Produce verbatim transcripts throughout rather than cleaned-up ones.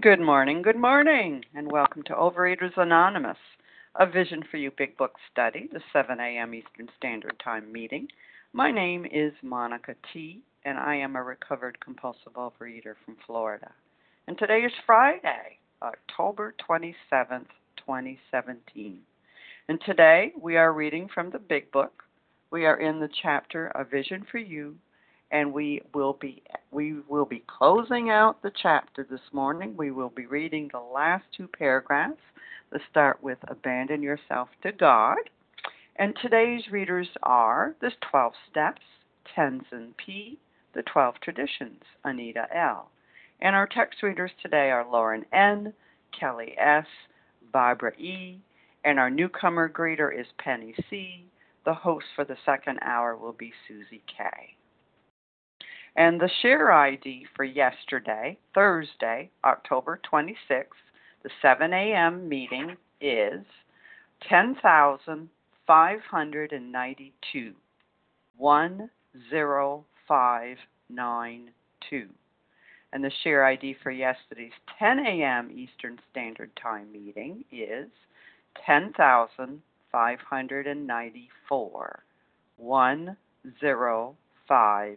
Good morning, good morning, and welcome to Overeaters Anonymous, A Vision for You Big Book Study, the seven a.m. Eastern Standard Time meeting. My name is Monica T., and I am a recovered compulsive overeater from Florida. And today is Friday, October twenty-seventh, twenty seventeen. And today we are reading from the Big Book. We are in the chapter, A Vision for You, and we will be we will be closing out the chapter this morning. We will be reading the last two paragraphs that start with Abandon Yourself to God. And today's readers are the Twelve Steps, Tenzin P., the Twelve Traditions, Anita L. And our text readers today are Lauren N., Kelly S., Barbara E., and our newcomer greeter is Penny C. The host for the second hour will be Susie K. And the share I D for yesterday, Thursday, October twenty-sixth, the seven a.m. meeting is ten thousand five hundred ninety-two, one zero five nine two. And the share I D for yesterday's ten a.m. Eastern Standard Time meeting is ten thousand five hundred ninety-four, one zero five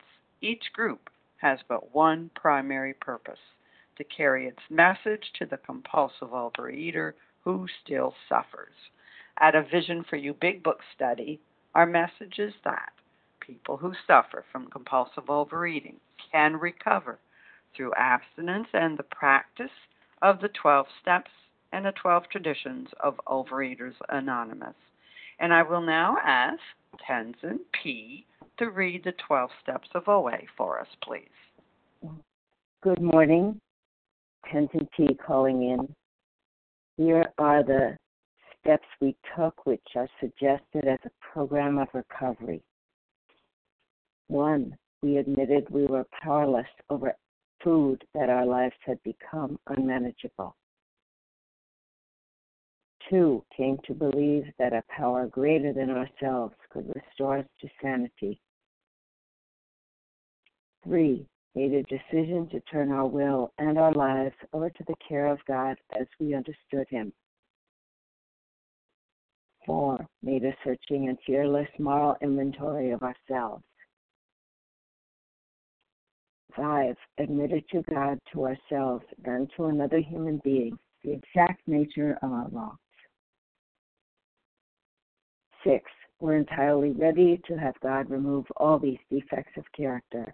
each group has but one primary purpose, to carry its message to the compulsive overeater who still suffers. At A Vision for You Big Book Study, our message is that people who suffer from compulsive overeating can recover through abstinence and the practice of the twelve steps and the twelve traditions of Overeaters Anonymous. And I will now ask Tenzin P. to read the twelve steps of O A for us, please. Good morning. Tenzin P. calling in. Here are the steps we took, which are suggested as a program of recovery. One, we admitted we were powerless over food, that our lives had become unmanageable. Two, came to believe that a power greater than ourselves could restore us to sanity. Three, made a decision to turn our will and our lives over to the care of God as we understood Him. Four, made a searching and fearless moral inventory of ourselves. Five, admitted to God, to ourselves, and to another human being the exact nature of our wrongs. Six, we're entirely ready to have God remove all these defects of character.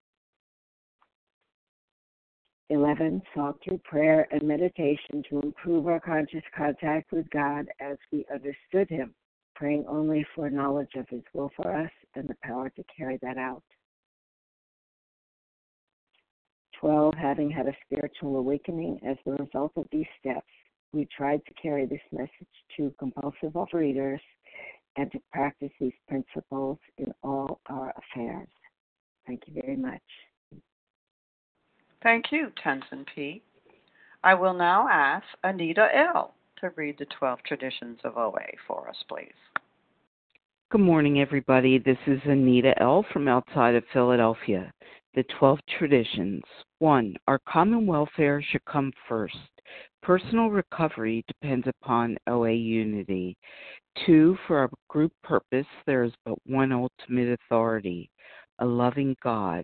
Eleven, sought through prayer and meditation to improve our conscious contact with God as we understood Him, praying only for knowledge of His will for us and the power to carry that out. twelve, having had a spiritual awakening as the result of these steps, we tried to carry this message to compulsive overeaters and to practice these principles in all our affairs. Thank you very much. Thank you, Tenzin P. I will now ask Anita L. to read the twelve Traditions of O A for us, please. Good morning, everybody. This is Anita L. from outside of Philadelphia. The twelve Traditions. One, our common welfare should come first. Personal recovery depends upon O A unity. Two, for our group purpose, there is but one ultimate authority, a loving God,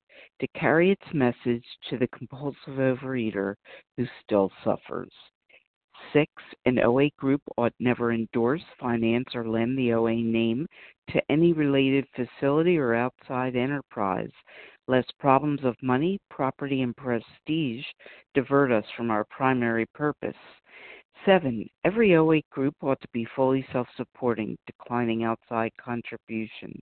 to carry its message to the compulsive overeater who still suffers. Six, an O A group ought never endorse, finance, or lend the O A name to any related facility or outside enterprise, lest problems of money, property, and prestige divert us from our primary purpose. Seven, every O A group ought to be fully self-supporting, declining outside contributions.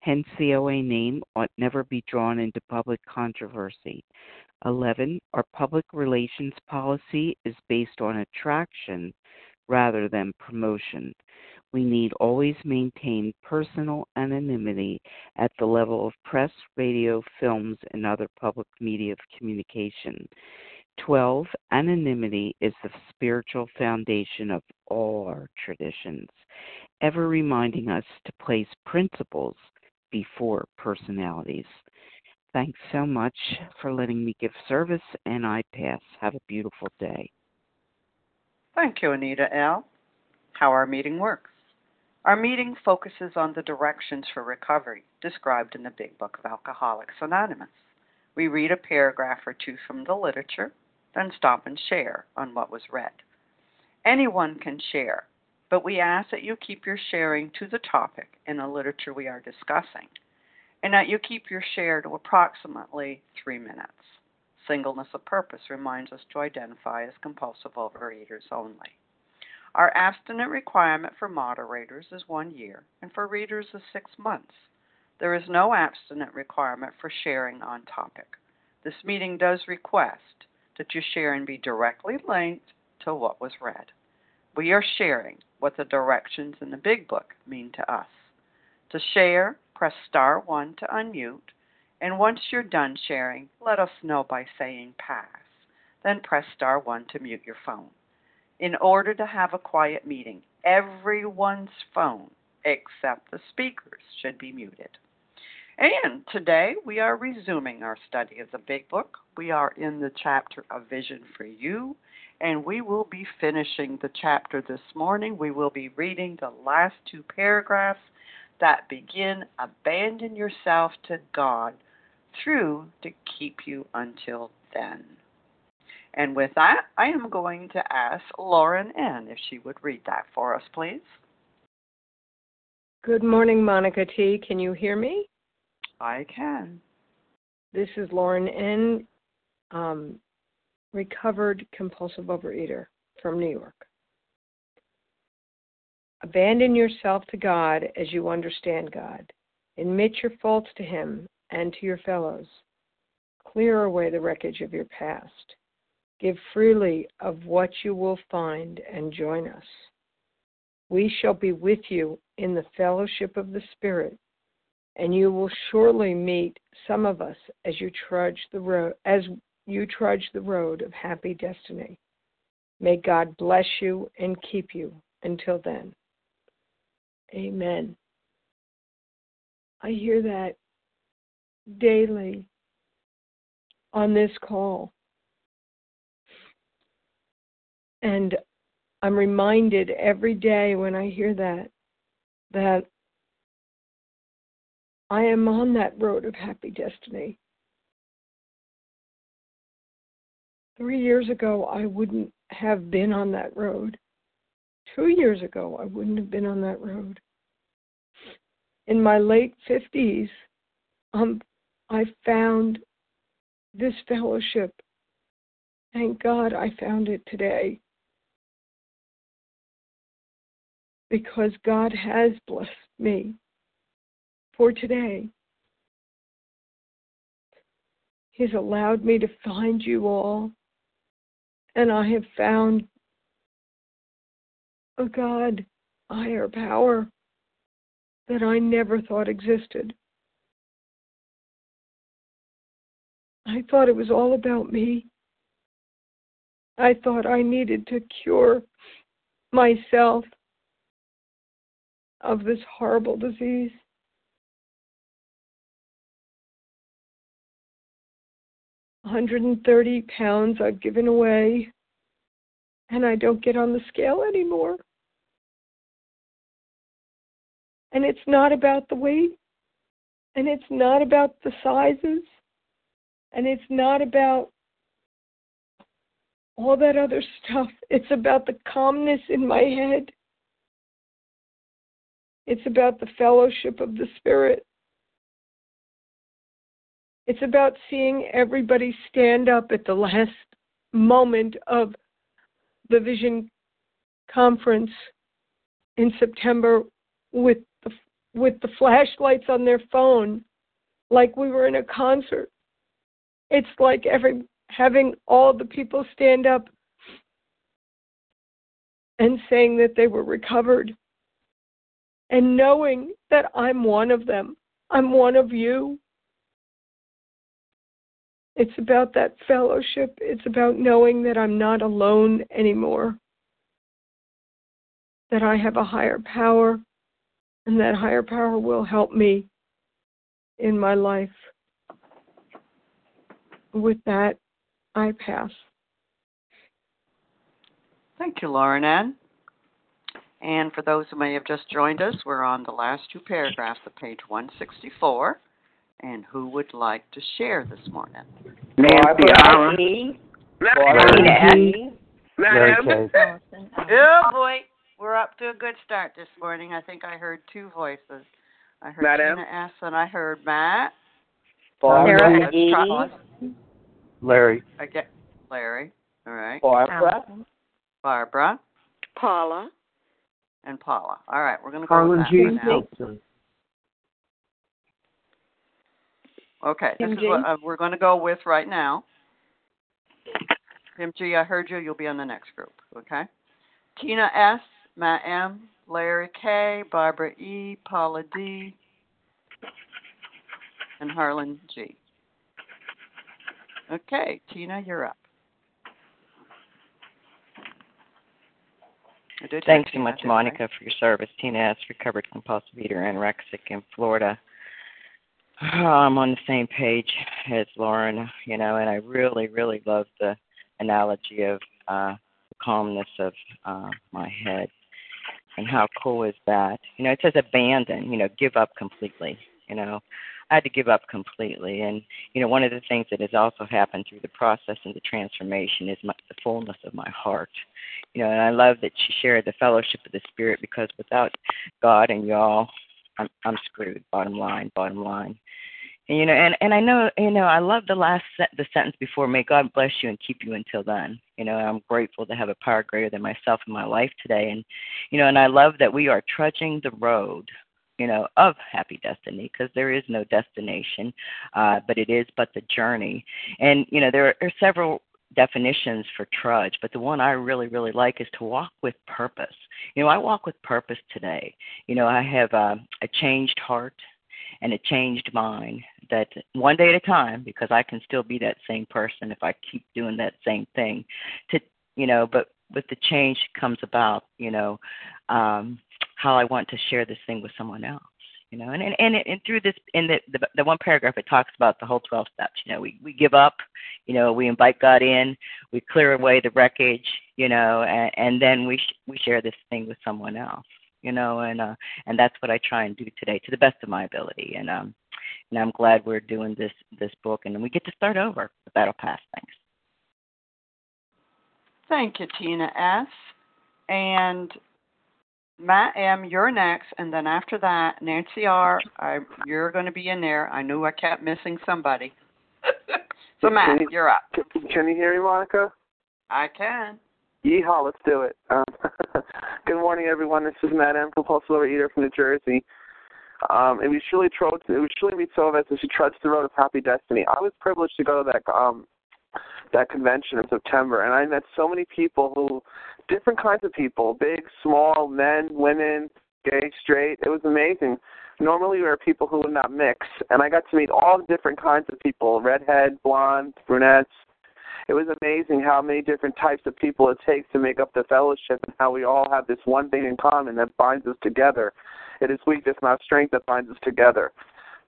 Hence, the O A name ought never be drawn into public controversy. Eleven, our public relations policy is based on attraction rather than promotion. We need always maintain personal anonymity at the level of press, radio, films, and other public media of communication. Twelve, anonymity is the spiritual foundation of all our traditions, ever reminding us to place principles before personalities. Thanks so much for letting me give service, and I pass. Have a beautiful day. Thank you, Anita L. How our meeting works. Our meeting focuses on the directions for recovery described in the Big Book of Alcoholics Anonymous. We read a paragraph or two from the literature, then stop and share on what was read. Anyone can share, but we ask that you keep your sharing to the topic and the literature we are discussing, and that you keep your share to approximately three minutes. Singleness of purpose reminds us to identify as compulsive overeaters only. Our abstinent requirement for moderators is one year, and for readers is six months. There is no abstinent requirement for sharing on topic. This meeting does request that you share and be directly linked to what was read. We are sharing what the directions in the Big Book mean to us. To share, press star one to unmute, and once you're done sharing, let us know by saying pass. Then press star one to mute your phone. In order to have a quiet meeting, everyone's phone except the speakers should be muted. And today we are resuming our study of the Big Book. We are in the chapter A Vision for You, and we will be finishing the chapter this morning. We will be reading the last two paragraphs that begin, abandon yourself to God through to keep you until then. And with that, I am going to ask Lauren N. if she would read that for us, please. Good morning, Monica T. Can you hear me? I can. This is Lauren N., um, recovered compulsive overeater from New York. Abandon yourself to God as you understand God. Admit your faults to Him and to your fellows. Clear away the wreckage of your past. Give freely of what you will find and join us. We shall be with you in the fellowship of the Spirit, and you will surely meet some of us as you trudge the road, as you trudge the road of happy destiny. May God bless you and keep you until then. Amen. I hear that daily on this call. And I'm reminded every day when I hear that, that I am on that road of happy destiny. Three years ago, I wouldn't have been on that road. Two years ago, I wouldn't have been on that road. In my late fifties, um, I found this fellowship. Thank God I found it today, because God has blessed me for today. He's allowed me to find you all, and I have found a God, higher power, that I never thought existed. I thought it was all about me. I thought I needed to cure myself of this horrible disease. one hundred thirty pounds I've given away, and I don't get on the scale anymore. And it's not about the weight, and it's not about the sizes, and it's not about all that other stuff. It's about the calmness in my head. It's about the fellowship of the Spirit. It's about seeing everybody stand up at the last moment of the Vision Conference in September with the, with the flashlights on their phone, like we were in a concert. It's like every having all the people stand up and saying that they were recovered, and knowing that I'm one of them. I'm one of you. It's about that fellowship. It's about knowing that I'm not alone anymore, that I have a higher power, and that higher power will help me in my life. With that, I pass. Thank you, Lauren Ann. And for those who may have just joined us, we're on the last two paragraphs of page one sixty-four. And who would like to share this morning? Nancy Aaron. Nancy. Nancy. Oh, boy. We're up to a good start this morning. I think I heard two voices. I heard Madam. Tina S. and I heard Matt. Barbara. Sarah E. Larry. I get Larry. All right. Barbara. Barbara. Paula. And Paula. All right. We're going to go with that for now. Wilson. Okay, this is what uh, we're going to go with right now. Kim G, I heard you. You'll be on the next group, okay? Tina S, Matt M, Larry K, Barbara E, Paula D, and Harlan G. Okay, Tina, you're up. Thanks so much, Monica, right? for your service. Tina S, recovered compulsive eater, anorexic in Florida. Oh, I'm on the same page as Lauren, you know, and I really, really love the analogy of uh, the calmness of uh, my head. And how cool is that? You know, it says abandon, you know, give up completely. You know, I had to give up completely. And, you know, one of the things that has also happened through the process and the transformation is my, the fullness of my heart. You know, and I love that she shared the fellowship of the Spirit, because without God and y'all, I'm, I'm screwed, bottom line, bottom line. And, you know, and, and I know, you know, I love the last set, the sentence before, may God bless you and keep you until then. You know, I'm grateful to have a power greater than myself in my life today. And, you know, and I love that we are trudging the road, you know, of happy destiny, because there is no destination, uh, but it is but the journey. And, you know, there are, there are several definitions for trudge, but the one I really, really like is to walk with purpose. You know, I walk with purpose today. You know, I have a, a changed heart and a changed mind, that one day at a time, because I can still be that same person if I keep doing that same thing, to, you know, but with the change comes about, you know, um, how I want to share this thing with someone else. You know, and and and, and through this, in the, the the one paragraph, it talks about the whole twelve steps. You know, we, we give up. You know, we invite God in. We clear away the wreckage. You know, and, and then we sh- we share this thing with someone else. you know, and uh, and that's what I try and do today to the best of my ability. And um, and I'm glad we're doing this this book, and we get to start over. But that'll pass. Thanks. Thank you, Tina S. And Matt M., you're next, and then after that, Nancy R., I, you're going to be in there. I knew I kept missing somebody. So, Matt, you, you're up. Can you hear me, Monica? I can. Yeehaw, let's do it. Um, good morning, everyone. This is Matt M., compulsive overeater from New Jersey. Um, it was surely told us as she trudged the road of happy destiny. I was privileged to go to that um, that convention in September, and I met so many people who, different kinds of people, big, small, men, women, gay, straight. It was amazing. Normally, there are people who would not mix, and I got to meet all different kinds of people, redhead, blonde, brunettes. It was amazing how many different types of people it takes to make up the fellowship and how we all have this one thing in common that binds us together. It is weakness, not strength, that binds us together.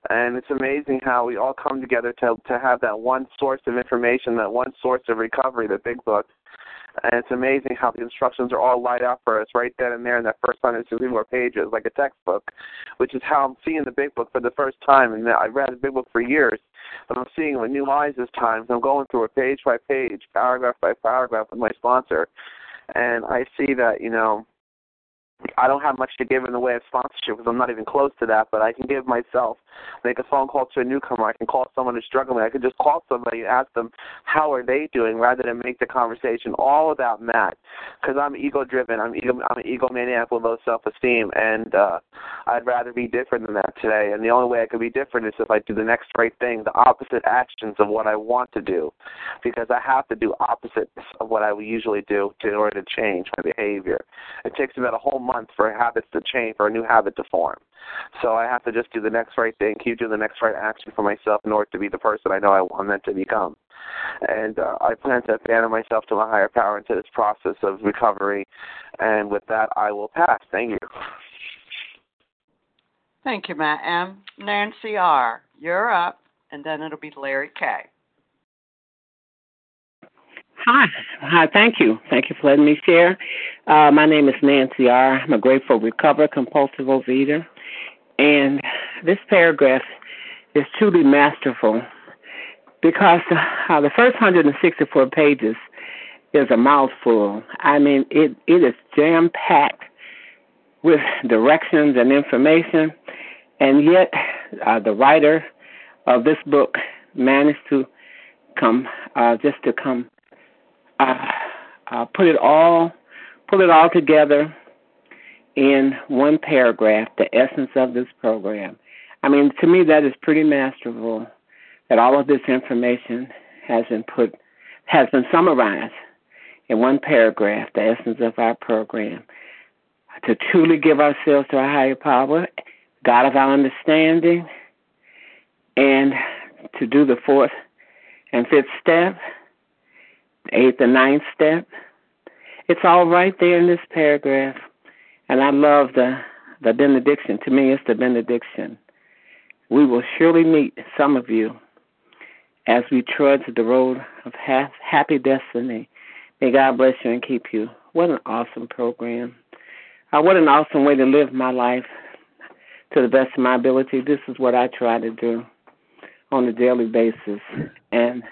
And it's amazing how we all come together to to have that one source of information, that one source of recovery, the Big Book. And it's amazing how the instructions are all lined up for us right then and there in that first one hundred sixty-four pages, like a textbook, which is how I'm seeing the Big Book for the first time. And I've read the Big Book for years, but I'm seeing it with new eyes this time. So I'm going through it page by page, paragraph by paragraph with my sponsor. And I see that, you know, I don't have much to give in the way of sponsorship because I'm not even close to that, but I can give myself, make a phone call to a newcomer. I can call someone who's struggling. I can just call somebody and ask them, how are they doing, rather than make the conversation all about Matt, because I'm ego-driven. I'm, ego, I'm an egomaniac with low self-esteem, and uh, I'd rather be different than that today. And the only way I could be different is if I do the next right thing, the opposite actions of what I want to do, because I have to do opposites of what I usually do in order to change my behavior. It takes about a whole month. month for habits to change, for a new habit to form. So I have to just do the next right thing, keep doing the next right action for myself in order to be the person I know I want meant to become. And uh, I plan to abandon myself to my higher power into this process of recovery. And with that, I will pass. Thank you. Thank you, Matt M. Nancy R., you're up, and then it'll be Larry K. Hi. Hi. Thank you. Thank you for letting me share. Uh, my name is Nancy R. I'm a grateful, recovered, compulsive overeater. And this paragraph is truly masterful because uh, the first one hundred sixty-four pages is a mouthful. I mean, it, it is jam-packed with directions and information, and yet uh, the writer of this book managed to come, uh, just to come, Uh, uh, put it all, pull it all together in one paragraph, the essence of this program. I mean, to me, that is pretty masterful that all of this information has been put, has been summarized in one paragraph, the essence of our program, to truly give ourselves to our higher power, God of our understanding, and to do the fourth and fifth step, eighth and ninth step. It's all right there in this paragraph. And I love the, the benediction. To me, it's the benediction. We will surely meet, some of you, as we trudge the road of ha- happy destiny. May God bless you and keep you. What an awesome program. Uh, what an awesome way to live my life to the best of my ability. This is what I try to do on a daily basis. And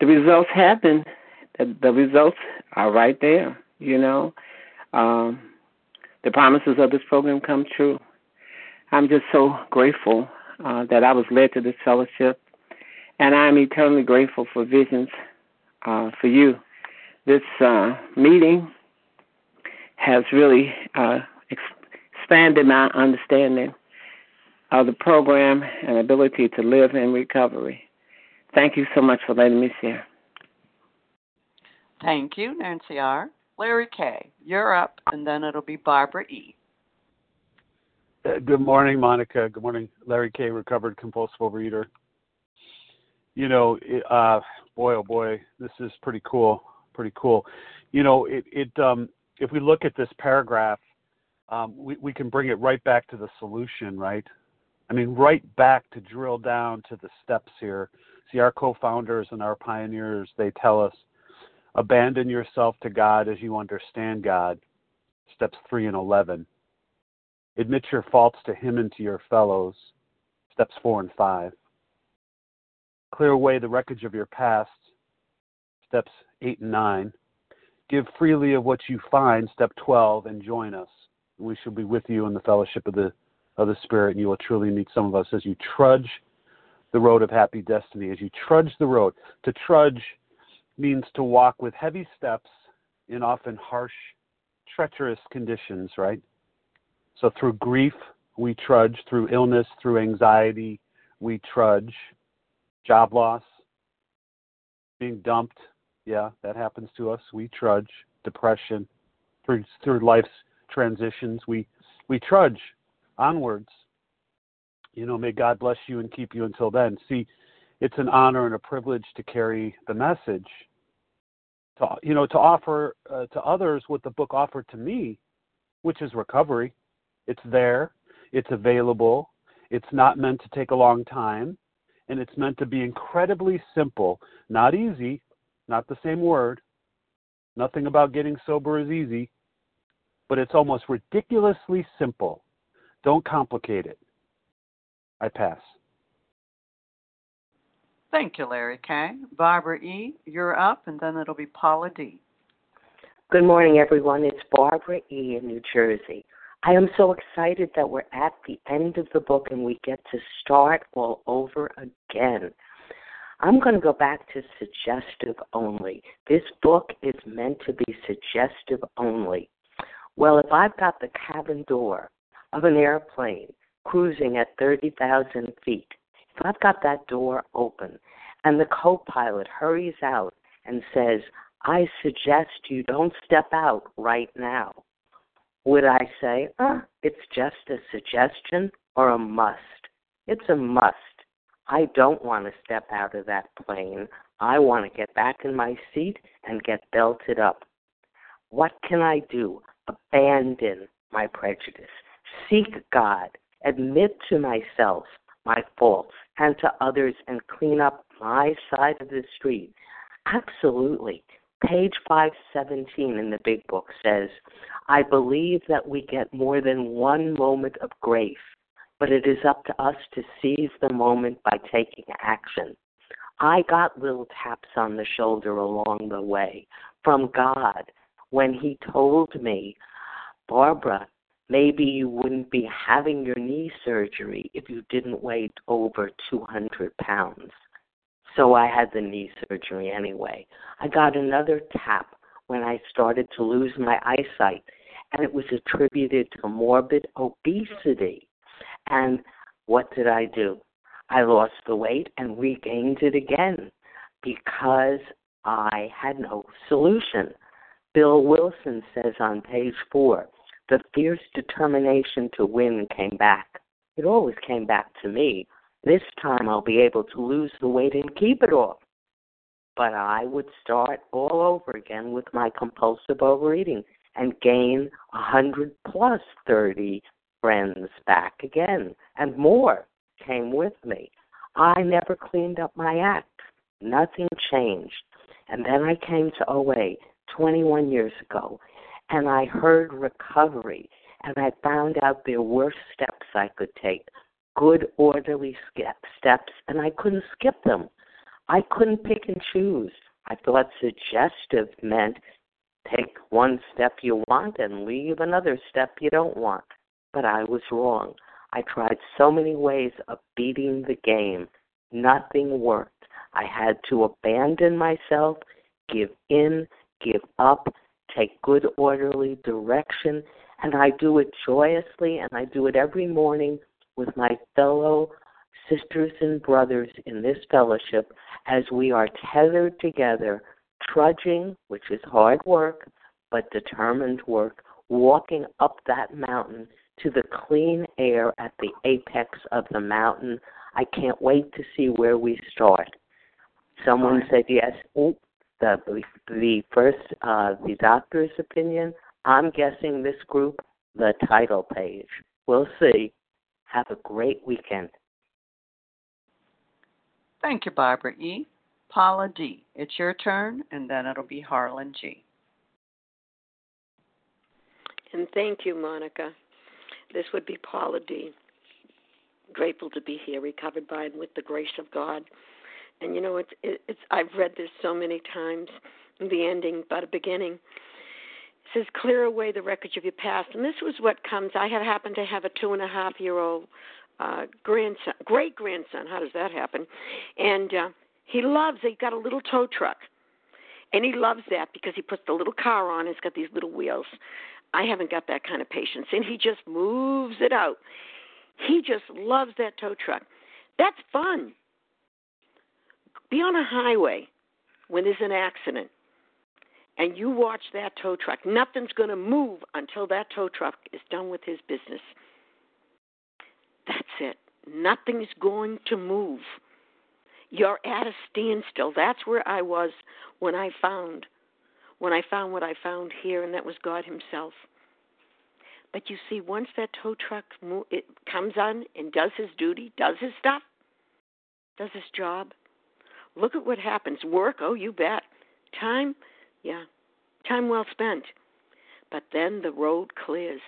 the results happen. The, the results are right there, you know. Um, the promises of this program come true. I'm just so grateful uh, that I was led to this fellowship, and I'm eternally grateful for Visions uh, for You. This uh, meeting has really uh, ex- expanded my understanding of the program and ability to live in recovery. Thank you so much for letting me share. Thank you, Nancy R. Larry K., you're up, and then it'll be Barbara E. Uh, good morning, Monica. Good morning, Larry K., recovered compulsive overeater. You know, it, uh, boy, oh boy, this is pretty cool, pretty cool. You know, it, it um, if we look at this paragraph, um, we, we can bring it right back to the solution, right? I mean, right back to drill down to the steps here. See, our co-founders and our pioneers, they tell us, abandon yourself to God as you understand God, steps three and eleven. Admit your faults to him and to your fellows, steps four and five. Clear away the wreckage of your past, steps eight and nine. Give freely of what you find, step twelve, and join us. We shall be with you in the fellowship of the, of the Spirit, and you will truly meet some of us as you trudge the road of happy destiny, as you trudge the road. To trudge means to walk with heavy steps in often harsh, treacherous conditions, right? So through grief, we trudge. Through illness, through anxiety, we trudge. Job loss, being dumped, yeah, that happens to us. We trudge. Depression, through through life's transitions, we we trudge onwards. You know, may God bless you and keep you until then. See, it's an honor and a privilege to carry the message, to, you know, to offer uh, to others what the book offered to me, which is recovery. It's there. It's available. It's not meant to take a long time. And it's meant to be incredibly simple, not easy, not the same word. Nothing about getting sober is easy, but it's almost ridiculously simple. Don't complicate it. I pass. Thank you, Larry K. Barbara E., you're up, and then it'll be Paula D. Good morning, everyone. It's Barbara E. in New Jersey. I am so excited that we're at the end of the book and we get to start all over again. I'm going to go back to suggestive only. This book is meant to be suggestive only. Well, if I've got the cabin door of an airplane cruising at thirty thousand feet, if I've got that door open and the co-pilot hurries out and says, I suggest you don't step out right now, would I say, ah, it's just a suggestion or a must? It's a must. I don't want to step out of that plane. I want to get back in my seat and get belted up. What can I do? Abandon my prejudice. Seek God. Admit to myself my faults and to others and clean up my side of the street. Absolutely. Page five seventeen in the Big Book says, I believe that we get more than one moment of grace, but it is up to us to seize the moment by taking action. I got little taps on the shoulder along the way from God when he told me, Barbara, maybe you wouldn't be having your knee surgery if you didn't weigh over two hundred pounds. So I had the knee surgery anyway. I got another tap when I started to lose my eyesight, and it was attributed to morbid obesity. And what did I do? I lost the weight and regained it again because I had no solution. Bill Wilson says on page four, the fierce determination to win came back. It always came back to me. This time I'll be able to lose the weight and keep it off. But I would start all over again with my compulsive overeating and gain one hundred plus thirty friends back again. And more came with me. I never cleaned up my act. Nothing changed. And then I came to O A twenty-one years ago, and I heard recovery, and I found out there were steps I could take. Good orderly skip steps, and I couldn't skip them. I couldn't pick and choose. I thought suggestive meant take one step you want and leave another step you don't want. But I was wrong. I tried so many ways of beating the game. Nothing worked. I had to abandon myself, give in, give up, take good orderly direction, and I do it joyously, and I do it every morning with my fellow sisters and brothers in this fellowship as we are tethered together, trudging, which is hard work, but determined work, walking up that mountain to the clean air at the apex of the mountain. I can't wait to see where we start. Someone said yes. Ooh, the, the first, uh, the doctor's opinion. I'm guessing this group, the title page. We'll see. Have a great weekend. Thank you, Barbara E. Paula D., it's your turn, and then it'll be Harlan G. And thank you, Monica. This would be Paula D. Grateful to be here, recovered by and with the grace of God. And, you know, it's, it's I've read this so many times, the ending, but a beginning. It says, clear away the wreckage of your past. And this was what comes. I had happened to have a two-and-a-half-year-old uh, grandson, great-grandson. How does that happen? And uh, he loves, he got a little tow truck. And he loves that because he puts the little car on. It's got these little wheels. I haven't got that kind of patience. And he just moves it out. He just loves that tow truck. That's fun. Be on a highway when there's an accident, and you watch that tow truck. Nothing's going to move until that tow truck is done with his business. That's it. Nothing's going to move. You're at a standstill. That's where I was when I found, when I found what I found here, and that was God himself. But you see, once that tow truck mo- it comes on and does his duty, does his stuff, does his job, look at what happens. Work, oh, you bet. Time, yeah, time well spent. But then the road clears.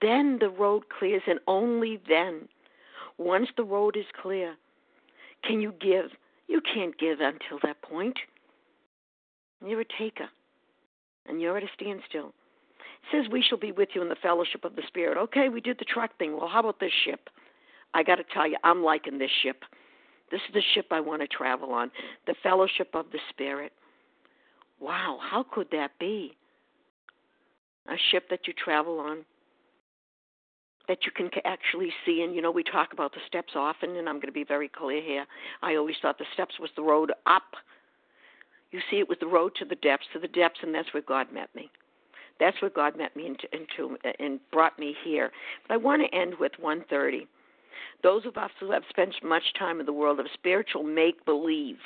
Then the road clears, and only then, once the road is clear, can you give. You can't give until that point. You're a taker, and you're at a standstill. It says we shall be with you in the fellowship of the Spirit. Okay, we did the truck thing. Well, how about this ship? I got to tell you, I'm liking this ship. This is the ship I want to travel on, the fellowship of the Spirit. Wow, how could that be? A ship that you travel on, that you can actually see. And, you know, we talk about the steps often, and I'm going to be very clear here. I always thought the steps was the road up. You see, it was the road to the depths, to the depths, and that's where God met me. That's where God met me into, into and brought me here. But I want to end with one thirty. Those of us who have spent much time in the world of spiritual make-believe.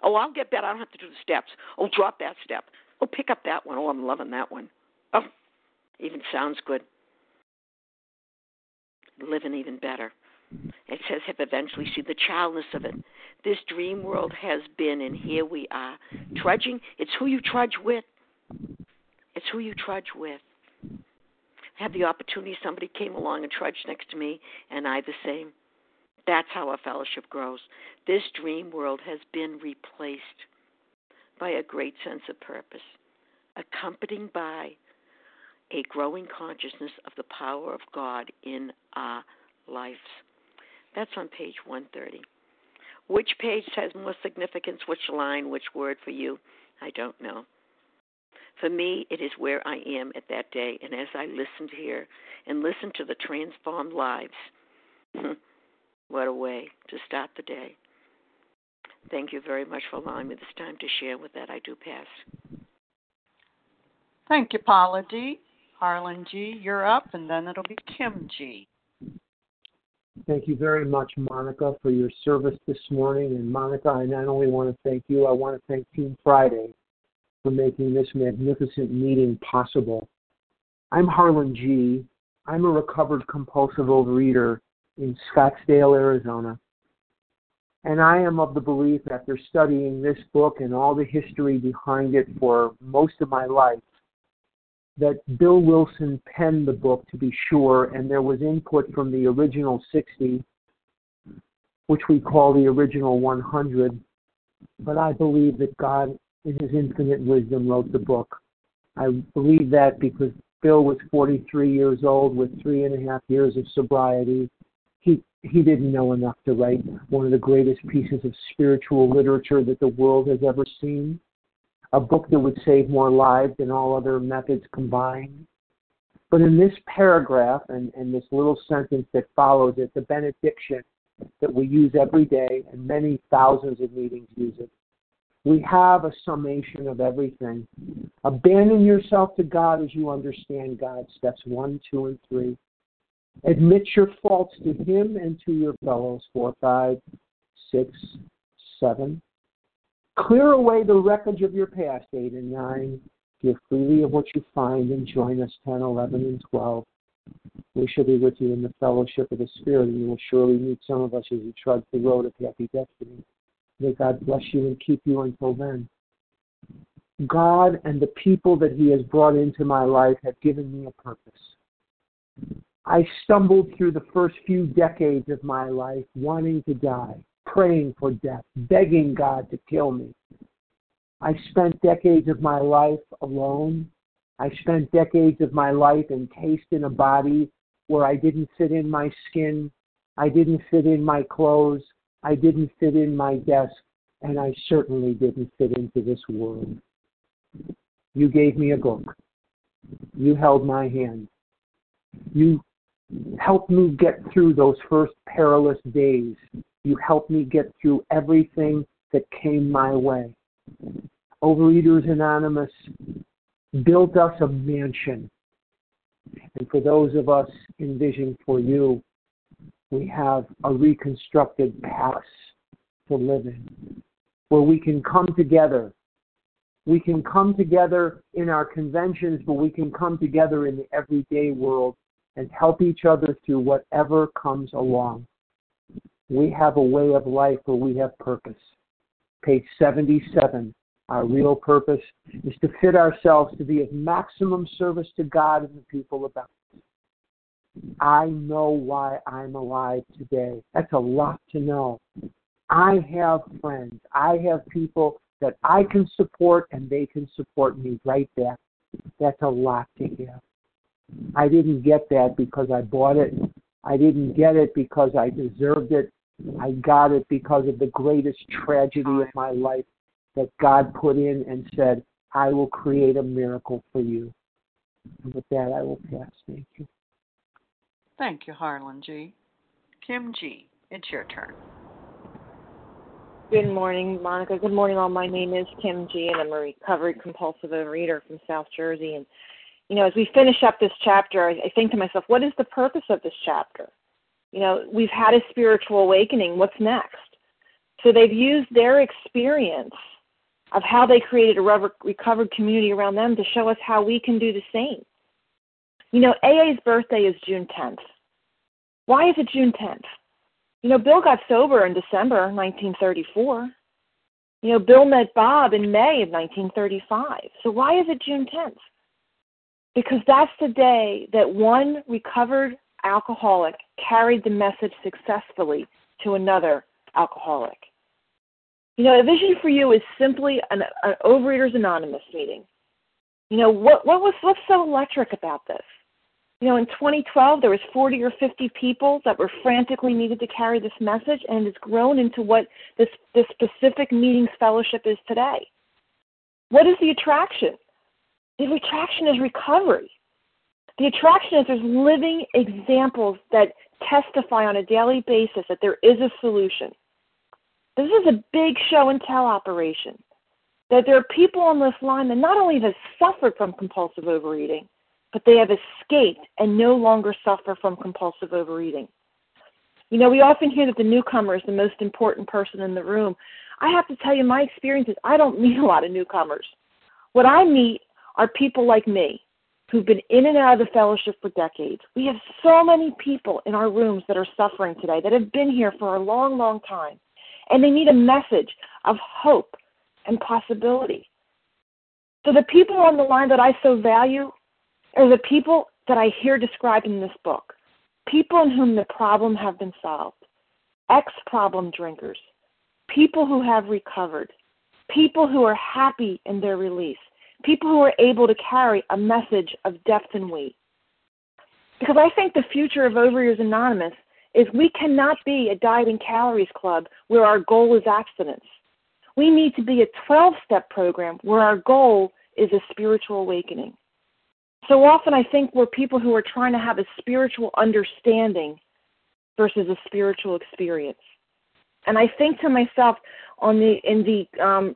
Oh, I'll get better. I don't have to do the steps. Oh, drop that step. Oh, pick up that one. Oh, I'm loving that one. Oh, even sounds good. Living even better. It says, have eventually seen the childness of it. This dream world has been, and here we are. Trudging, it's who you trudge with. It's who you trudge with. I had the opportunity, somebody came along and trudged next to me, and I the same. That's how our fellowship grows. This dream world has been replaced by a great sense of purpose, accompanied by a growing consciousness of the power of God in our lives. That's on page one thirty. Which page has more significance, which line, which word for you? I don't know. For me, it is where I am at that day. And as I listened here and listened to the transformed lives, what a way to start the day. Thank you very much for allowing me this time to share. With that, I do pass. Thank you, Paula D. Harlan G., you're up, and then it'll be Kim G. Thank you very much, Monica, for your service this morning. And, Monica, I not only want to thank you, I want to thank Team Friday for making this magnificent meeting possible. I'm Harlan G. I'm a recovered compulsive overeater in Scottsdale, Arizona. And I am of the belief, after studying this book and all the history behind it for most of my life, that Bill Wilson penned the book, to be sure, and there was input from the original sixty, which we call the original one hundred, but I believe that God, in his infinite wisdom, wrote the book. I believe that because Bill was forty-three years old with three and a half years of sobriety. He he didn't know enough to write one of the greatest pieces of spiritual literature that the world has ever seen, a book that would save more lives than all other methods combined. But in this paragraph and, and this little sentence that follows it, the benediction that we use every day, and many thousands of meetings use it, we have a summation of everything. Abandon yourself to God as you understand God, steps one, two, and three. Admit your faults to him and to your fellows, four, five, six, seven. Clear away the wreckage of your past, eight and nine. Give freely of what you find and join us, ten, eleven, and twelve. We shall be with you in the fellowship of the Spirit, and you will surely meet some of us as you trudge the road of happy destiny. May God bless you and keep you until then. God and the people that he has brought into my life have given me a purpose. I stumbled through the first few decades of my life wanting to die, praying for death, begging God to kill me. I spent decades of my life alone. I spent decades of my life encased in a body where I didn't fit in my skin, I didn't fit in my clothes, I didn't fit in my desk, and I certainly didn't fit into this world. You gave me a book. You held my hand. You helped me get through those first perilous days. You helped me get through everything that came my way. Overeaters Anonymous built us a mansion. And for those of us in Vision for You, we have a reconstructed palace to live in where we can come together. We can come together in our conventions, but we can come together in the everyday world and help each other through whatever comes along. We have a way of life where we have purpose. Page seventy-seven, our real purpose is to fit ourselves to be of maximum service to God and the people about us. I know why I'm alive today. That's a lot to know. I have friends. I have people that I can support, and they can support me right back. That's a lot to hear. I didn't get that because I bought it. I didn't get it because I deserved it. I got it because of the greatest tragedy of my life that God put in and said, I will create a miracle for you. And with that, I will pass. Thank you. Thank you, Harlan G. Kim G., it's your turn. Good morning, Monica. Good morning, all. My name is Kim G., and I'm a recovered compulsive overeater from South Jersey. And, you know, as we finish up this chapter, I think to myself, what is the purpose of this chapter? You know, we've had a spiritual awakening. What's next? So they've used their experience of how they created a recovered community around them to show us how we can do the same. You know, A A's birthday is June tenth. Why is it June tenth? You know, Bill got sober in December nineteen thirty-four. You know, Bill met Bob in May of nineteen thirty-five. So why is it June tenth? Because that's the day that one recovered alcoholic carried the message successfully to another alcoholic. You know, A Vision for You is simply an, an Overeaters Anonymous meeting. You know, what, what was what's so electric about this? You know, in twenty twelve, there was forty or fifty people that were frantically needed to carry this message, and it's grown into what this, this specific meetings fellowship is today. What is the attraction? The attraction is recovery. The attraction is there's living examples that testify on a daily basis that there is a solution. This is a big show and tell operation, that there are people on this line that not only have suffered from compulsive overeating, but they have escaped and no longer suffer from compulsive overeating. You know, we often hear that the newcomer is the most important person in the room. I have to tell you, my experience is I don't meet a lot of newcomers. What I meet are people like me who've been in and out of the fellowship for decades. We have so many people in our rooms that are suffering today, that have been here for a long, long time, and they need a message of hope and possibility. So the people on the line that I so value are the people that I hear described in this book, people in whom the problem have been solved, ex-problem drinkers, people who have recovered, people who are happy in their release, people who are able to carry a message of depth and weight. Because I think the future of Overeaters Anonymous is we cannot be a diet and calories club where our goal is abstinence. We need to be a twelve-step program where our goal is a spiritual awakening. So often I think we're people who are trying to have a spiritual understanding versus a spiritual experience. And I think to myself on the in the um,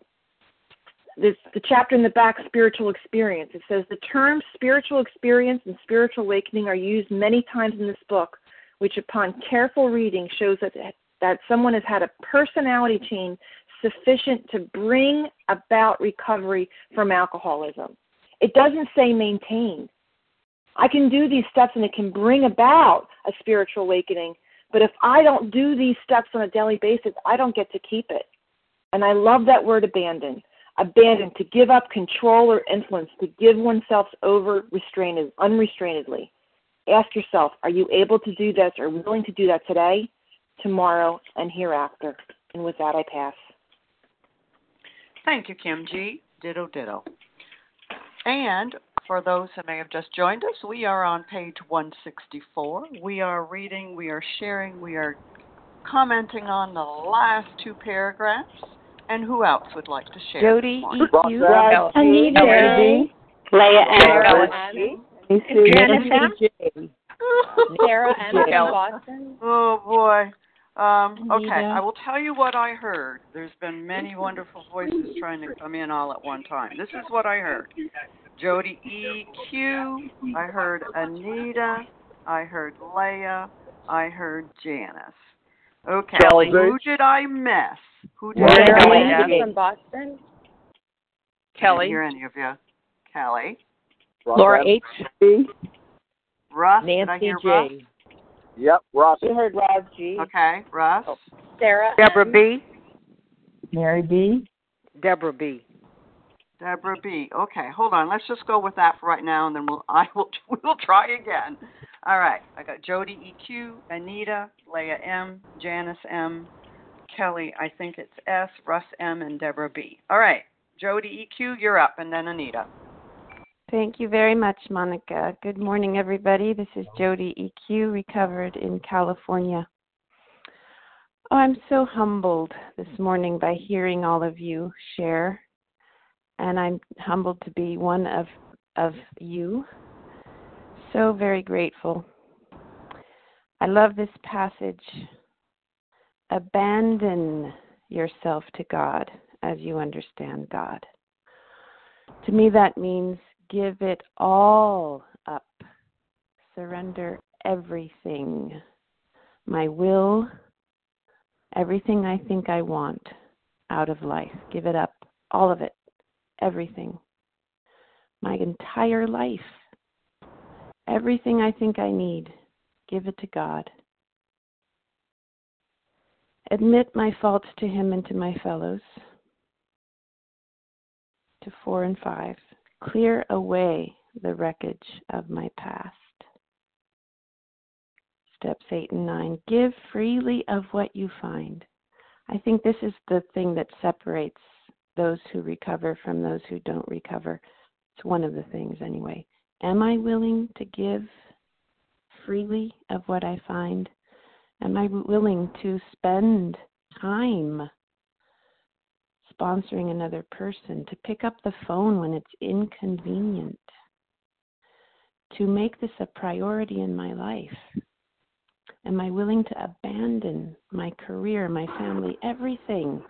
this, the chapter in the back, spiritual experience, it says the terms spiritual experience and spiritual awakening are used many times in this book, which upon careful reading shows that, that someone has had a personality change sufficient to bring about recovery from alcoholism. It doesn't say maintain. I can do these steps and it can bring about a spiritual awakening, but if I don't do these steps on a daily basis, I don't get to keep it. And I love that word abandon. Abandon, to give up control or influence, to give oneself over restrained, unrestrainedly, Ask yourself, are you able to do this or willing to do that today, tomorrow, and hereafter? And with that, I pass. Thank you, Kim G. Ditto, ditto. And for those who may have just joined us, we are on page one sixty-four. We are reading, we are sharing, we are commenting on the last two paragraphs. And who else would like to share? Jody, you, Anita, Leah, and Jennifer, Sarah, and Boston. Oh boy. Um, okay, I will tell you what I heard. There's been many wonderful voices trying to come in all at one time. This is what I heard. Jody E Q, I heard Anita, I heard Leah, I heard Janice. Okay, Kelly. Who did I miss? Who did I miss? From Boston? Kelly. I didn't hear any of you. Kelly. Laura H. Russ. Nancy J. Russ? Yep, Russ. You heard Rob G. Okay, Russ. Oh. Sarah. Deborah B. Mary B. Deborah B. Deborah B. Okay, hold on. Let's just go with that for right now, and then we'll I will we'll try again. All right. I got Jody E Q, Anita, Leah M, Janice M, Kelly. I think it's S, Russ M, and Deborah B. All right, Jody E Q, you're up, and then Anita. Thank you very much, Monica. Good morning, everybody. This is Jody E Q, recovered in California. Oh, I'm so humbled this morning by hearing all of you share. And I'm humbled to be one of of you. So very grateful. I love this passage. Abandon yourself to God as you understand God. To me, that means give it all up. Surrender everything. My will, everything I think I want out of life. Give it up, all of it. Everything. My entire life. Everything I think I need. Give it to God. Admit my faults to Him and to my fellows. To four and five. Clear away the wreckage of my past. Steps eight and nine. Give freely of what you find. I think this is the thing that separates those who recover from those who don't recover. It's one of the things anyway. Am I willing to give freely of what I find? Am I willing to spend time sponsoring another person, to pick up the phone when it's inconvenient, to make this a priority in my life? Am I willing to abandon my career, my family, everything?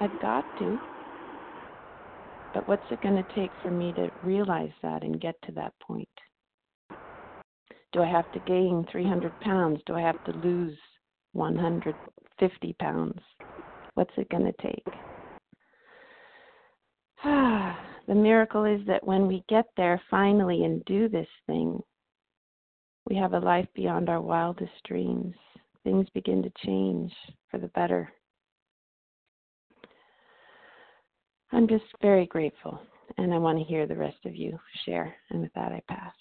I've got to, but what's it going to take for me to realize that and get to that point? Do I have to gain three hundred pounds? Do I have to lose one hundred fifty pounds? What's it going to take? The miracle is that when we get there finally and do this thing, we have a life beyond our wildest dreams. Things begin to change for the better. I'm just very grateful, and I want to hear the rest of you share. And with that, I pass.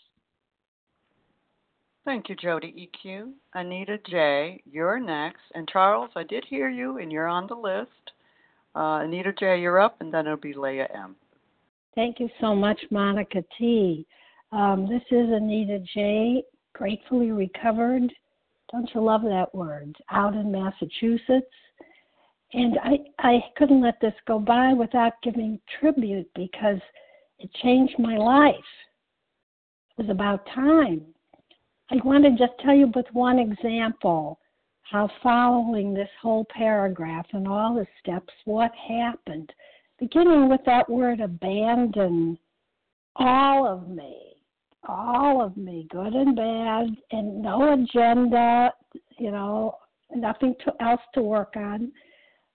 Thank you, Jody E Q. Anita J., you're next. And Charles, I did hear you, and you're on the list. Uh, Anita J., you're up, and then it'll be Leah M. Thank you so much, Monica T. Um, this is Anita J., gratefully recovered. Don't you love that word? Out in Massachusetts. And I, I couldn't let this go by without giving tribute because it changed my life. It was about time. I want to just tell you with one example how following this whole paragraph and all the steps, what happened. Beginning with that word abandon, all of me, all of me, good and bad, and no agenda, you know, nothing to, else to work on.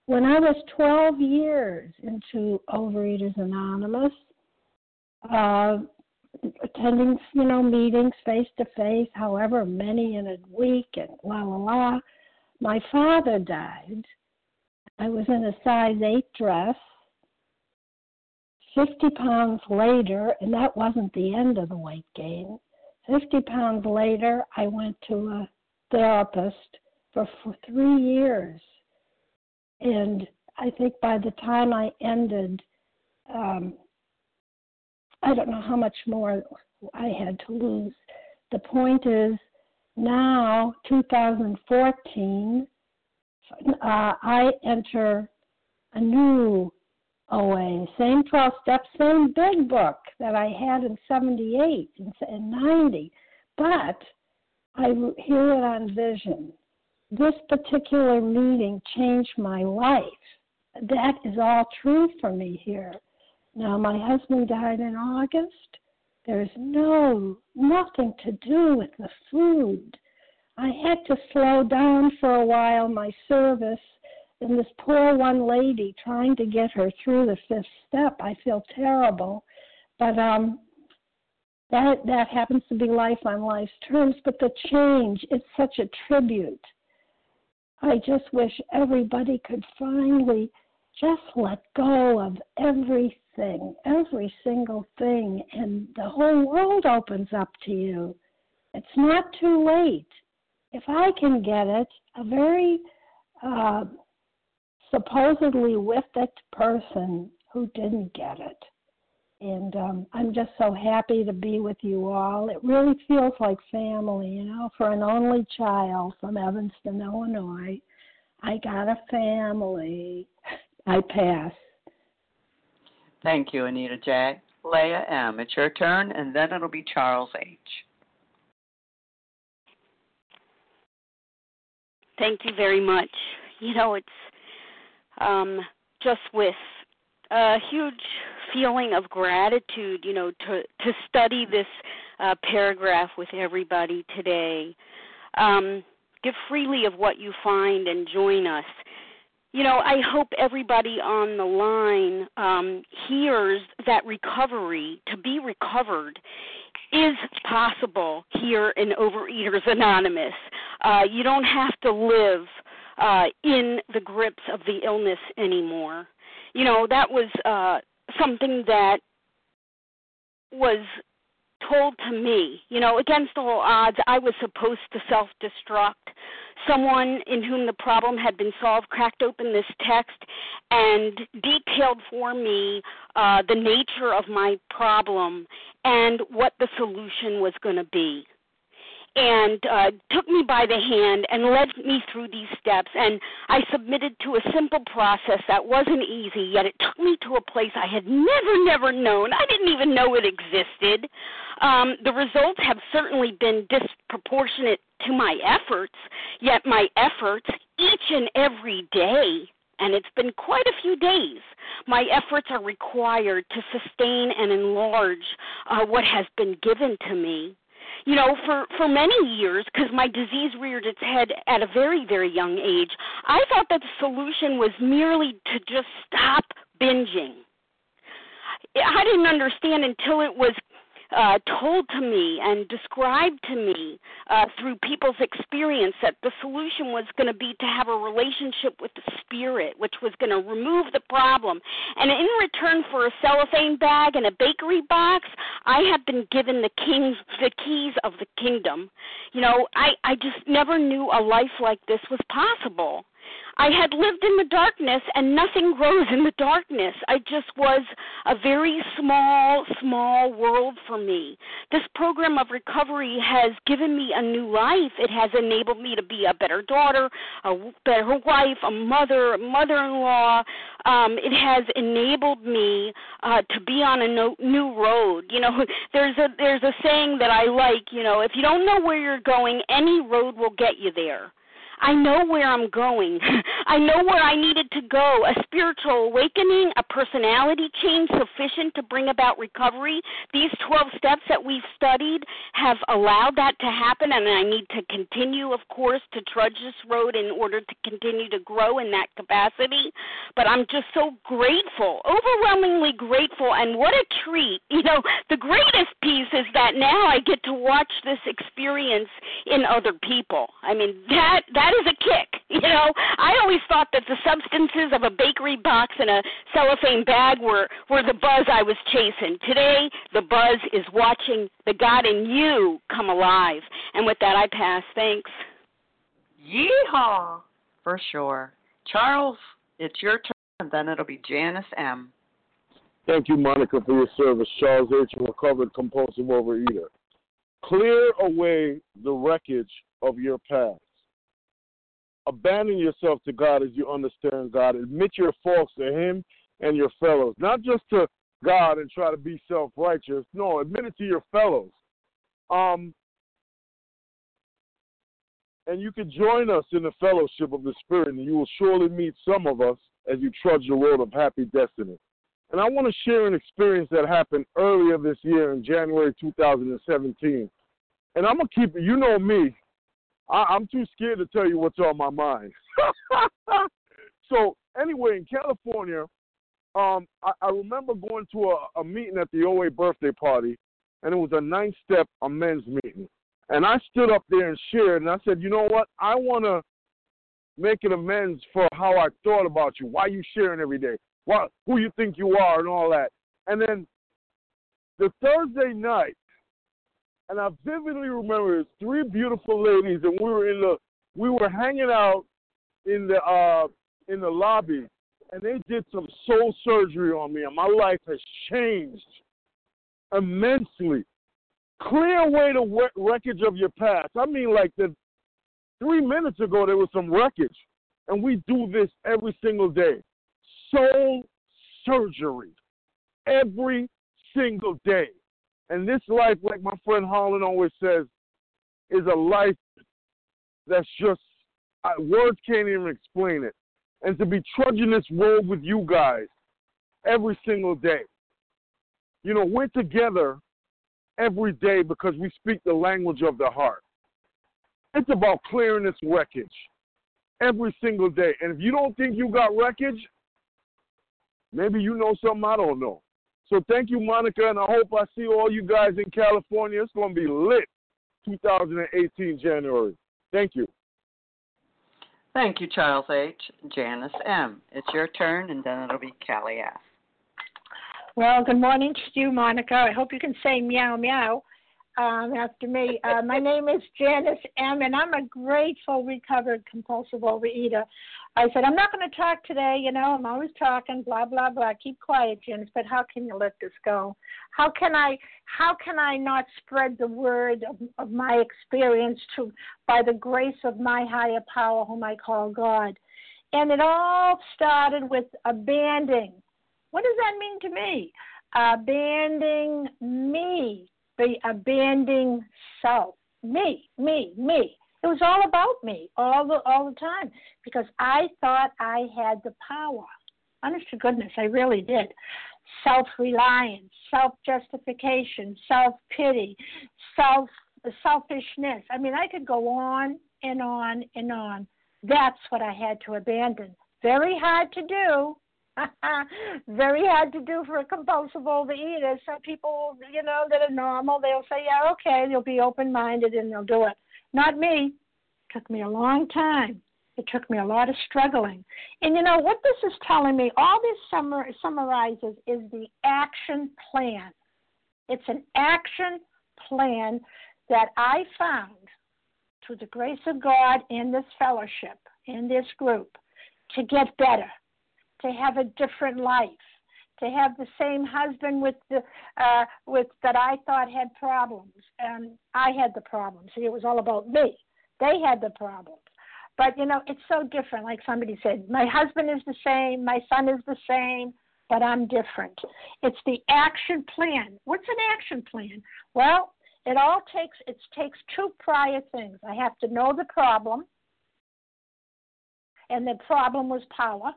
When I was twelve years into Overeaters Anonymous, uh, attending, you know, meetings face-to-face, however many in a week, and la, la, la, my father died. I was in a size eight dress. fifty pounds later, and that wasn't the end of the weight gain, fifty pounds later, I went to a therapist for, for three years. And I think by the time I ended, um, I don't know how much more I had to lose. The point is, now, two thousand fourteen, uh, I enter a new O A, same twelve steps, same big book that I had in seventy-eight and ninety, but I hear it on Vision. This particular meeting changed my life. That is all true for me here. Now, my husband died in August. There's no, nothing to do with the food. I had to slow down for a while my service, and this poor one lady, trying to get her through the fifth step, I feel terrible. But um, that that happens to be life on life's terms. But the change, it's such a tribute. I just wish everybody could finally just let go of everything. Thing, every single thing, and the whole world opens up to you. It's not too late. If I can get it, a very uh, supposedly with it person who didn't get it. And um, I'm just so happy to be with you all. It really feels like family, you know, for an only child from Evanston, Illinois. I got a family. I pass. Thank you, Anita J. Leah M., it's your turn, and then it'll be Charles H. Thank you very much. You know, it's um, just with a huge feeling of gratitude, you know, to, to study this uh, paragraph with everybody today. Um, give freely of what you find and join us. You know, I hope everybody on the line um, hears that recovery, to be recovered, is possible here in Overeaters Anonymous. Uh, you don't have to live uh, in the grips of the illness anymore. You know, that was uh, something that was told to me. You know, against all odds, I was supposed to self-destruct. Someone in whom the problem had been solved cracked open this text and detailed for me uh, the nature of my problem and what the solution was going to be, and uh, took me by the hand and led me through these steps. And I submitted to a simple process that wasn't easy, yet it took me to a place I had never, never known. I didn't even know it existed. Um, the results have certainly been disproportionate to my efforts, yet my efforts each and every day, and it's been quite a few days, my efforts are required to sustain and enlarge uh, what has been given to me. You know, for, for many years, because my disease reared its head at a very, very young age, I thought that the solution was merely to just stop binging. I didn't understand until it was Uh, told to me and described to me uh, through people's experience that the solution was going to be to have a relationship with the spirit, which was going to remove the problem. And in return for a cellophane bag and a bakery box, I have been given the kings, the keys of the kingdom. You know, I, I just never knew a life like this was possible. I had lived in the darkness, and nothing grows in the darkness. I just was a very small, small world for me. This program of recovery has given me a new life. It has enabled me to be a better daughter, a better wife, a mother, a mother-in-law. Um, it has enabled me uh, to be on a no, new road. You know, there's a there's a saying that I like, you know, if you don't know where you're going, any road will get you there. I know where I'm going. I know where I needed to go, a spiritual awakening, a personality change sufficient to bring about recovery. These twelve steps that we've studied have allowed that to happen, and I need to continue, of course, to trudge this road in order to continue to grow in that capacity. But I'm just so grateful, overwhelmingly grateful, and what a treat. You know, the greatest piece is that now I get to watch this experience in other people. I mean, that that is a kick, you know. I always thought that the substances of a bakery box and a cellophane bag were, were the buzz I was chasing. Today, the buzz is watching the God in you come alive. And with that, I pass. Thanks. Yeehaw! For sure. Charles, it's your turn, and then it'll be Janice M. Thank you, Monica, for your service. Charles H., recovered compulsive overeater. Clear away the wreckage of your past. Abandon yourself to God as you understand God. Admit your faults to him and your fellows. Not just to God and try to be self-righteous. No, admit it to your fellows. Um, and you can join us in the fellowship of the Spirit, and you will surely meet some of us as you trudge the road of happy destiny. And I want to share an experience that happened earlier this year in January two thousand seventeen. And I'm going to keep it. You know me. I, I'm too scared to tell you what's on my mind. So anyway, in California, um, I, I remember going to a, a meeting at the O A birthday party, and it was a ninth step, a men's meeting. And I stood up there and shared, and I said, you know what? I want to make an amends for how I thought about you, why you sharing every day, why, who you think you are and all that. And then the Thursday night, and I vividly remember it was three beautiful ladies, and we were in the we were hanging out in the uh, in the lobby, and they did some soul surgery on me, and my life has changed immensely. Clear away the wreckage of your past. I mean, like the three minutes ago there was some wreckage, and we do this every single day. Soul surgery every single day. And this life, like my friend Holland always says, is a life that's just, I, words can't even explain it. And to be trudging this road with you guys every single day. You know, we're together every day because we speak the language of the heart. It's about clearing this wreckage every single day. And if you don't think you got wreckage, maybe you know something I don't know. So thank you, Monica, and I hope I see all you guys in California. It's going to be lit twenty eighteen January. Thank you. Thank you, Charles H. Janice M., it's your turn, and then it'll be Callie F. Well, good morning to you, Monica. I hope you can say meow, meow um, after me. Uh, my name is Janice M., and I'm a grateful, recovered, compulsive overeater. I said, I'm not going to talk today, you know, I'm always talking, blah, blah, blah, keep quiet, Janice, but how can you let this go? How can I how can I not spread the word of, of my experience to by the grace of my higher power, whom I call God? And it all started with abandoning. What does that mean to me? Abandoning me, the abandoning self, me, me, me. It was all about me all the all the time because I thought I had the power. Honest to goodness, I really did. Self-reliance, self-justification, self-pity, self selfishness. I mean, I could go on and on and on. That's what I had to abandon. Very hard to do. Very hard to do for a compulsive overeater. Some people, you know, that are normal, they'll say, yeah, okay, they'll be open-minded and they'll do it. Not me. It took me a long time. It took me a lot of struggling. And, you know, what this is telling me, all this summar- summarizes is the action plan. It's an action plan that I found through the grace of God in this fellowship, in this group, to get better, to have a different life, to have the same husband with the uh, with that I thought had problems, and I had the problems. See, it was all about me. They had the problems, but you know, it's so different. Like somebody said, my husband is the same, my son is the same, but I'm different. It's the action plan. What's an action plan? Well, it all takes it takes two prior things. I have to know the problem, and the problem was power.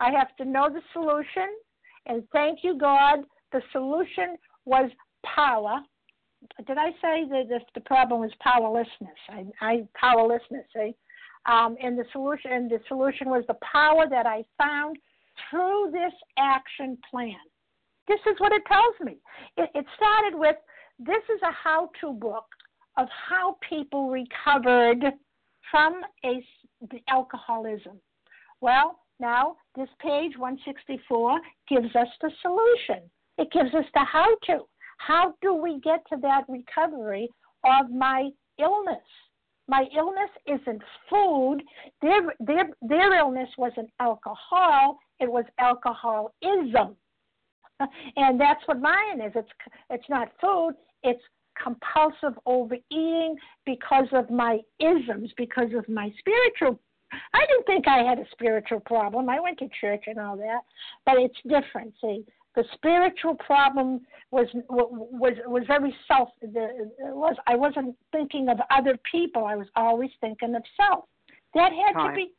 I have to know the solution. And thank you, God, the solution was power. Did I say that the, the problem was powerlessness? I, I powerlessness, eh? Um, and the solution, and the solution was the power that I found through this action plan. This is what it tells me. It, it started with this is a how-to book of how people recovered from a, alcoholism. Well, now this page one sixty-four gives us the solution. It gives us the how-to. How do we get to that recovery of my illness? My illness isn't food. Their, their, their illness wasn't alcohol. It was alcoholism. And that's what mine is. It's it's not food. It's compulsive overeating because of my isms, because of my spiritual. I didn't think I had a spiritual problem. I went to church and all that. But it's different, see. The spiritual problem was was was very self. The, was I wasn't thinking of other people. I was always thinking of self. That had Hi. to be.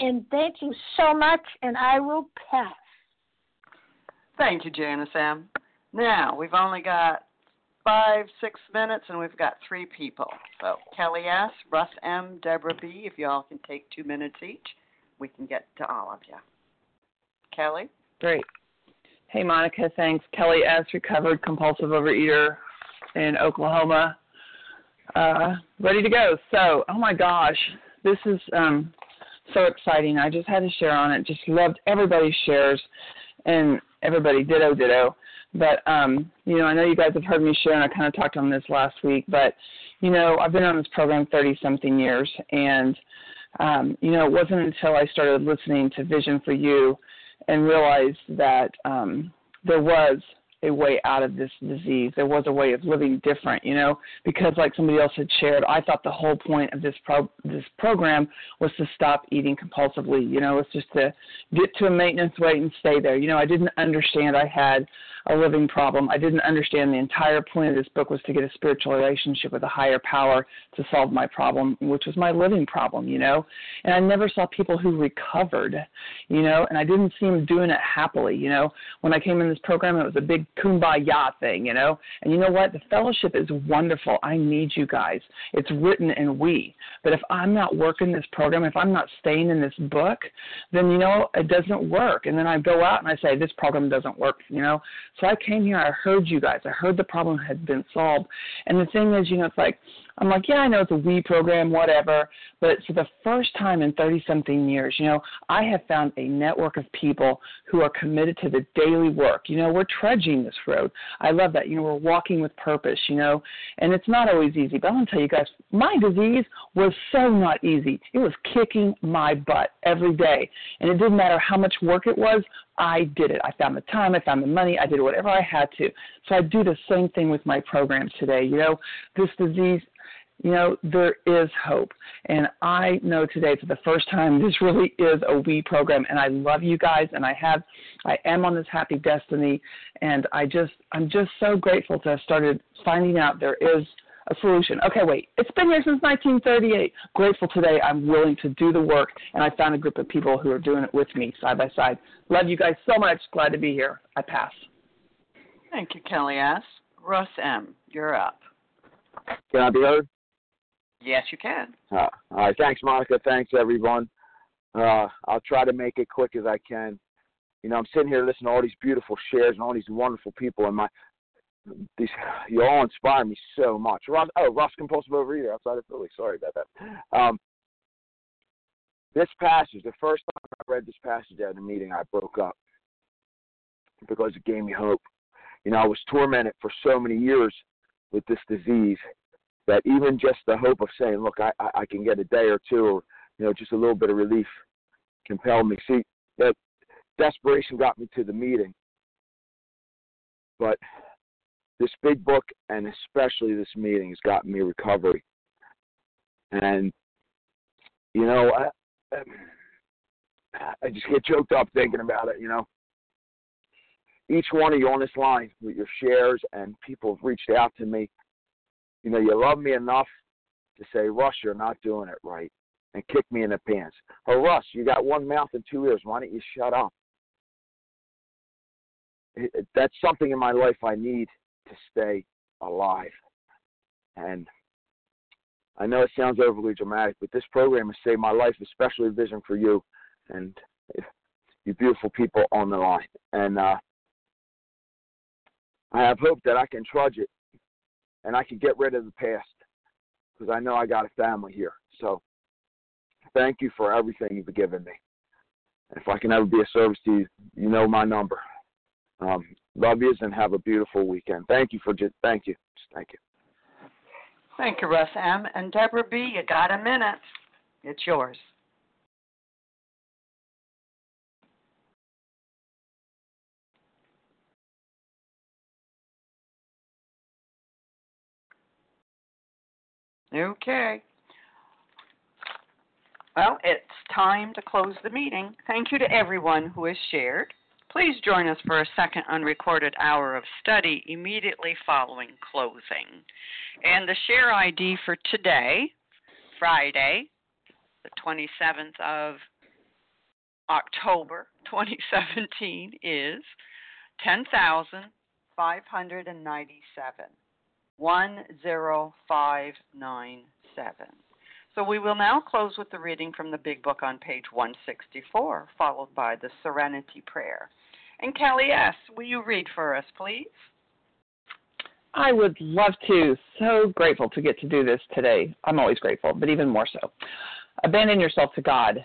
And thank you so much. And I will pass. Thank you, Janice M. Now we've only got five, six minutes, and we've got three people. So Kelly S, Russ M, Deborah B. If y'all can take two minutes each, we can get to all of you. Kelly. Great. Hey, Monica, thanks. Kelly S., recovered compulsive overeater in Oklahoma. Uh, ready to go. So, oh, my gosh, this is um, so exciting. I just had to share on it. Just loved everybody's shares, and everybody ditto, ditto. But, um, you know, I know you guys have heard me share, and I kind of talked on this last week. But, you know, I've been on this program thirty-something years, and, um, you know, it wasn't until I started listening to Vision for You and realized that um, there was a way out of this disease. There was a way of living different, you know, because like somebody else had shared, I thought the whole point of this pro- this program was to stop eating compulsively. You know, it's just to get to a maintenance weight and stay there. You know, I didn't understand I had a living problem. I didn't understand the entire point of this book was to get a spiritual relationship with a higher power to solve my problem, which was my living problem, you know. And I never saw people who recovered, you know, and I didn't see them doing it happily, you know. When I came in this program, it was a big kumbaya thing, you know. And you know what? The fellowship is wonderful. I need you guys. It's written in we. But if I'm not working this program, if I'm not staying in this book, then, you know, it doesn't work. And then I go out and I say, this program doesn't work, you know. So I came here. I heard you guys. I heard the problem had been solved. And the thing is, you know, it's like, I'm like, yeah, I know it's a we program, whatever. But for the first time in thirty-something years, you know, I have found a network of people who are committed to the daily work. You know, we're trudging this road. I love that. You know, we're walking with purpose, you know. And it's not always easy. But I'm going to tell you guys, my disease was so not easy. It was kicking my butt every day. And it didn't matter how much work it was. I did it. I found the time. I found the money. I did whatever I had to. So I do the same thing with my program today. You know, this disease, you know, there is hope. And I know today for the first time this really is a we program. And I love you guys. And I have, I am on this happy destiny. And I just, I'm just so grateful to have started finding out there is a solution. Okay, wait, it's been here since nineteen thirty-eight. Grateful today. I'm willing to do the work, and I found a group of people who are doing it with me side by side. Love you guys so much. Glad to be here. I pass. Thank you, Kelly S. Russ M., you're up. Can I be heard? Yes, you can. Uh, all right. Thanks, Monica. Thanks, everyone. Uh, I'll try to make it quick as I can. You know, I'm sitting here listening to all these beautiful shares and all these wonderful people, and my These, you all inspire me so much. Ross, oh, Ross, compulsive overeater outside of Philly. Sorry about that. Um, this passage, the first time I read this passage at a meeting, I broke up because it gave me hope. You know, I was tormented for so many years with this disease that even just the hope of saying, look, I, I, I can get a day or two, or, you know, just a little bit of relief compelled me. See, that desperation got me to the meeting. But this big book, and especially this meeting, has gotten me recovery. And, you know, I, I just get choked up thinking about it, you know. Each one of you on this line with your shares, and people have reached out to me. You know, you love me enough to say, Russ, you're not doing it right, and kick me in the pants. Or, Russ, you got one mouth and two ears. Why don't you shut up? It, that's something in my life I need to stay alive. And I know it sounds overly dramatic, but this program has saved my life, especially Vision for You and you beautiful people on the line. And uh, I have hope that I can trudge it and I can get rid of the past because I know I got a family here. So thank you for everything you've given me. If I can ever be of service to you, you know my number. Um, love yous and have a beautiful weekend. Thank you for just, thank you. Just thank you. Thank you, Russ M. And Deborah B., you got a minute. It's yours. Okay. Well, it's time to close the meeting. Thank you to everyone who has shared. Please join us for a second unrecorded hour of study immediately following closing. And the share I D for today, Friday, the twenty-seventh of October, twenty seventeen, is ten thousand five hundred ninety-seven. one zero five nine seven. So we will now close with the reading from the Big Book on page one sixty-four, followed by the Serenity Prayer. And Kelly S., will you read for us, please? I would love to. So grateful to get to do this today. I'm always grateful, but even more so. Abandon yourself to God